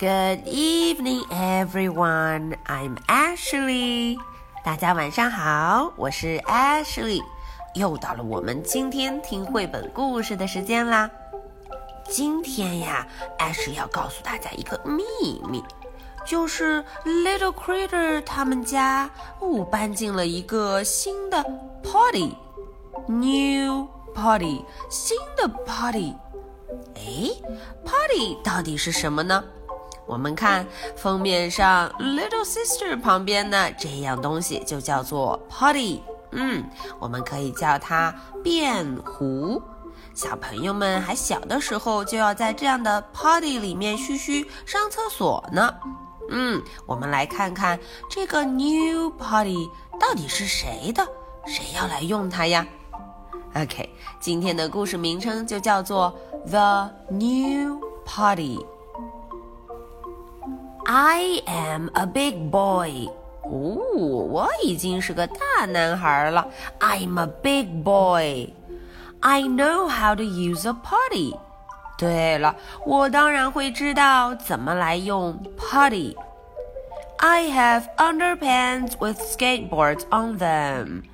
Good evening, everyone. I'm Ashley. 大家晚上好，我是 Ashley。又到了我们今天听绘本故事的时间啦。今天呀 ，Ashley 要告诉大家一个秘密，就是 Little Critter 他们家搬进了一个新的 Potty， New Potty， 新的 Potty。Potty 到底是什么呢？我们看封面上 Little Sister 旁边呢，这样东西就叫做 Potty。我们可以叫它便壶。小朋友们还小的时候就要在这样的 Potty 里面上厕所呢。我们来看看这个 New Potty 到底是谁的，谁要来用它呀？ OK， 今天的故事名称就叫做 The New Potty。I am a big boy. 我已经是个大男孩了。I'm a big boy. I know how to use a potty. 对了，我当然会知道怎么来用 potty. I have underpants with skateboards on them.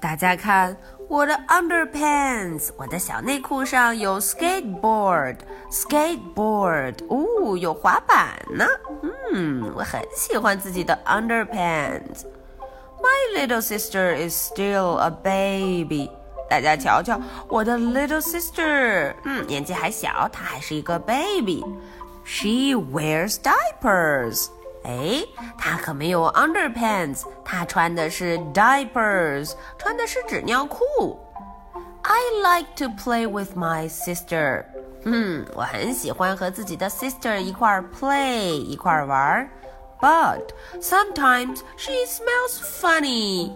大家看，我的 underpants， 我的小内裤上有 skateboard， 有滑板呢。我很喜欢自己的 underpants。 My little sister is still a baby。 大家瞧瞧，我的 little sister， 年纪还小，她还是一个 baby。 She wears diapers。 她可没有 underpants， 她穿的是 diapers， 穿的是纸尿裤。 I like to play with my sister。我很喜欢和自己的 sister 一块 play， 一块玩。 But sometimes she smells funny。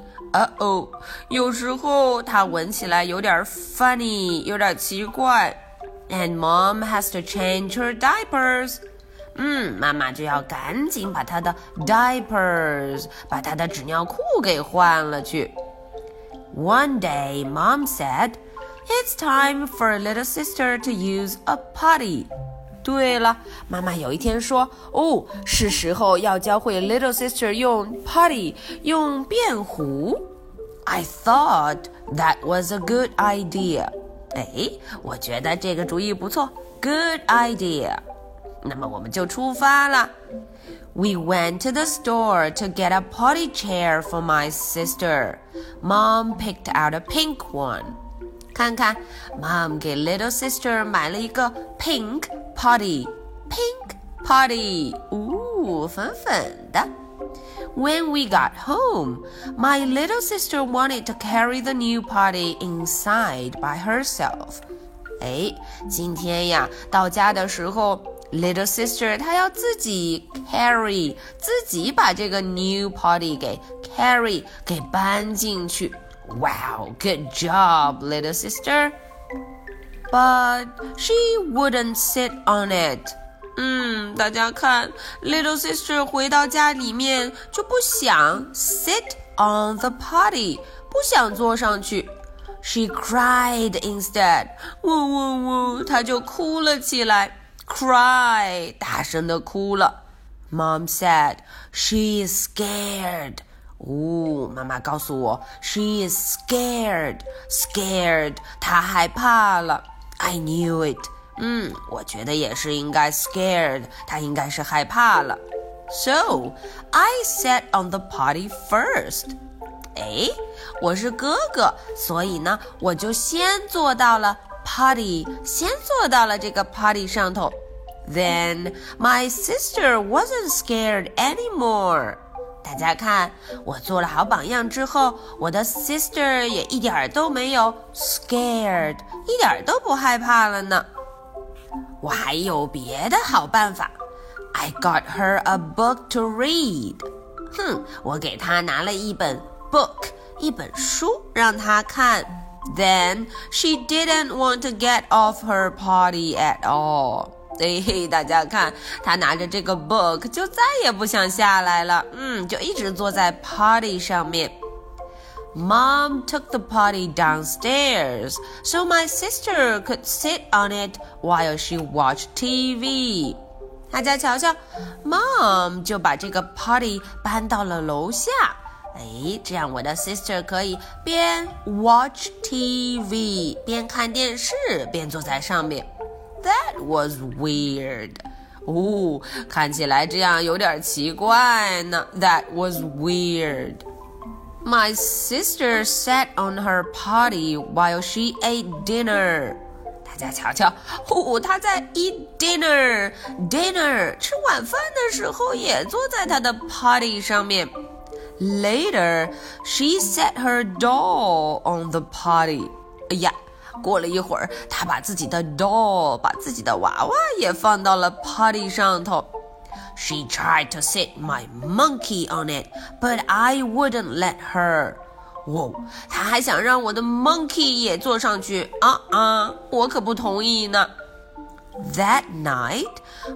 有时候她闻起来有点 funny， 有点奇怪。 And mom has to change her diapers。 妈妈就要赶紧把她的 diapers， 把她的纸尿裤给换了去。 One day mom said,It's time for little sister to use a potty. 对了，妈妈有一天说，是时候要教会 little sister 用 potty， 用便壶。 I thought that was a good idea. 我觉得这个主意不错， good idea. 那么我们就出发了。 We went to the store to get a potty chair for my sister. Mom picked out a pink one.看看 Mom 给 Little Sister 买了一个 Pink Potty， Pink Potty， 粉粉的。 When we got home, my little sister wanted to carry the new potty inside by herself. 今天呀，到家的时候 Little Sister 她要自己 carry， 自己把这个 new potty 给 carry， 给搬进去。Wow, good job, little sister. But she wouldn't sit on it. 大家看， little sister 回到家里面就不想 sit on the potty， 不想坐上去。 She cried instead. 她就哭了起来。 Cry， 大声地哭了。 Mom said, she is scared.妈妈告诉我 she is scared， 她害怕了。 I knew it。 我觉得也是应该 scared， 她应该是害怕了。 So I sat on the potty first。 我是哥哥，所以呢我就先坐到了 potty， 先坐到了这个 potty 上头。 Then my sister wasn't scared anymore。大家看，我做了好榜样之后，我的 sister 也一点都没有 scared， 一点都不害怕了呢。我还有别的好办法。 I got her a book to read。 我给她拿了一本 book， 一本书让她看。 Then she didn't want to get off her potty at all。大家看，他拿着这个 book 就再也不想下来了。就一直坐在 potty 上面。 Mom took the potty downstairs so my sister could sit on it while she watched TV. 大家瞧瞧 Mom 就把这个 potty 搬到了楼下，这样我的 sister 可以边 watch TV 边看电视边坐在上面。 That was weird. 看起来这样有点奇怪呢。 That was weird. My sister sat on her potty while she ate dinner. 大家瞧瞧，她在 eat dinner. Dinner 吃晚饭的时候也坐在她的 potty 上面。Later, she set her doll on the potty. 过了一会儿，她把自己的 doll, 把自己的娃娃也放到了 potty 上头。She tried to sit my monkey on it, but I wouldn't let her. 她还想让我的 monkey 也坐上去，我可不同意呢。That night,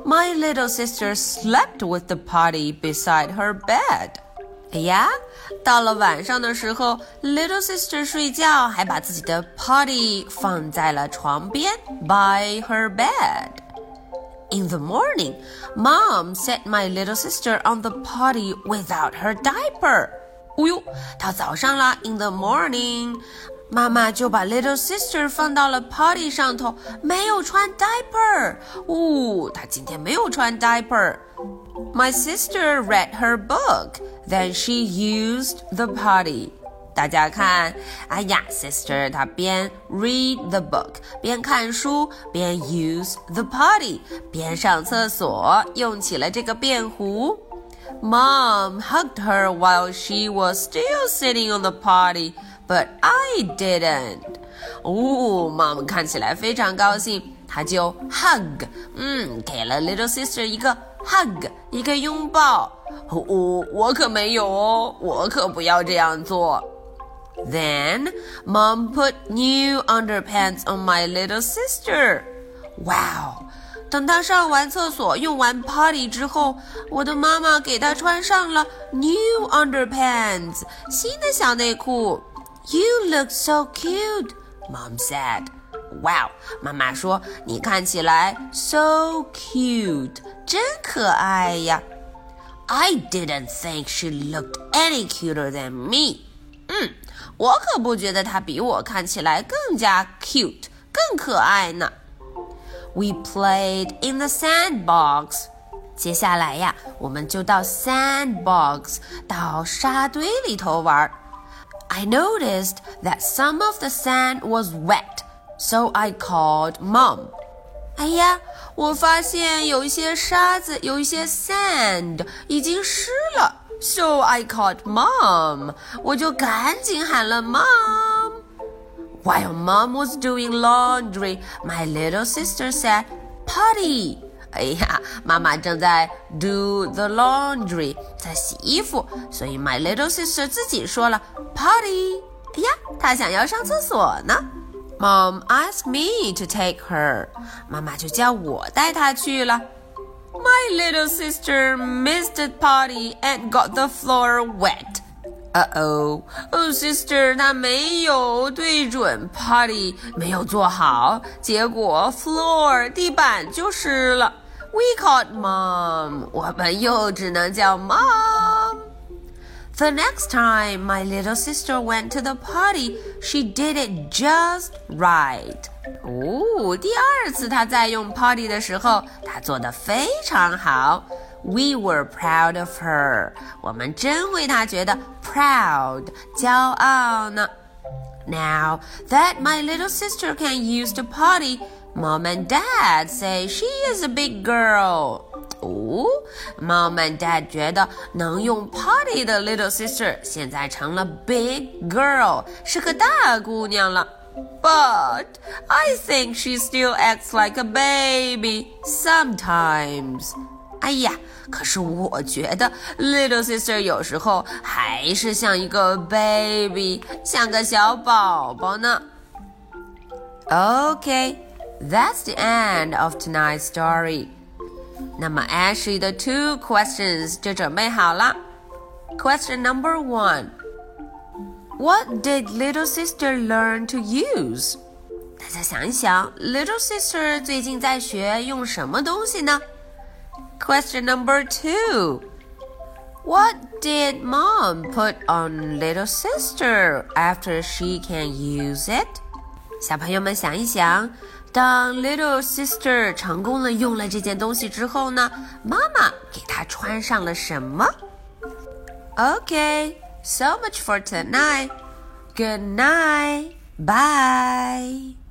my little sister slept with the potty beside her bed.到了晚上的时候 Little sister 睡觉还把自己的 potty 放在了床边 by her bed. In the morning, Mom set my little sister on the potty without her diaper. 到早上了 in the morning, 妈妈就把 little sister 放到了 potty 上头，没有穿 diaper. 她今天没有穿 diaper.My sister read her book, then she used the potty. 大家看，sister 她边 read the book, 边看书，边 use the potty, 边上厕所，用起了这个便壶。Mom hugged her while she was still sitting on the potty, but I didn't. Mom 看起来非常高兴，她就 hug, 给了 little sister 一个hug 一个拥抱，我可没有我可不要这样做。Then Mom put new underpants on my little sister. 等她上完厕所用完 potty 之后，我的妈妈给她穿上了 new underpants 新的小内裤。You look so cute, Mom said.妈妈说你看起来 so cute, 真可爱呀。I didn't think she looked any cuter than me. 我可不觉得她比我看起来更加 cute, 更可爱呢。We played in the sandbox. 接下来呀，我们就到 sandbox, 到沙堆里头玩。I noticed that some of the sand was wet.So I called Mom. 我发现有一些沙子，有一些 sand 已经湿了。So I called Mom. 我就赶紧喊了 Mom. While Mom was doing laundry, my little sister said, Potty. 妈妈正在 do the laundry, 在洗衣服，所以 my little sister 自己说了 Potty. 她想要上厕所呢。Mom asked me to take her. 妈妈就叫我带她去了。My little sister missed the potty and got the floor wet. Sister 她没有对准 potty, 没有做好，结果 floor 地板就湿了。We called Mom. 我们又只能叫 Mom.The next time my little sister went to the potty, she did it just right. 第二次她在用 potty 的时候，她做得非常好。We were proud of her. 我们真为她觉得 proud, 骄傲呢。Now that my little sister can use the potty, Mom and Dad say she is a big girl.Mom and Dad 觉得能用 potty 的 little sister 现在成了 big girl, 是个大姑娘了。But I think she still acts like a baby sometimes. 可是我觉得 little sister 有时候还是像一个 baby, 像个小宝宝呢。Okay, that's the end of tonight's story.那么 Ashley 的 two questions 就准备好了。Question number one. What did little sister learn to use? 大家想一想 little sister 最近在学用什么东西呢 Question number 2. What did mom put on little sister after she can use it? 小朋友们想一想，当 little sister 成功了用了这件东西之后呢，妈妈给她穿上了什么？ Okay, so much for tonight. Good night. Bye.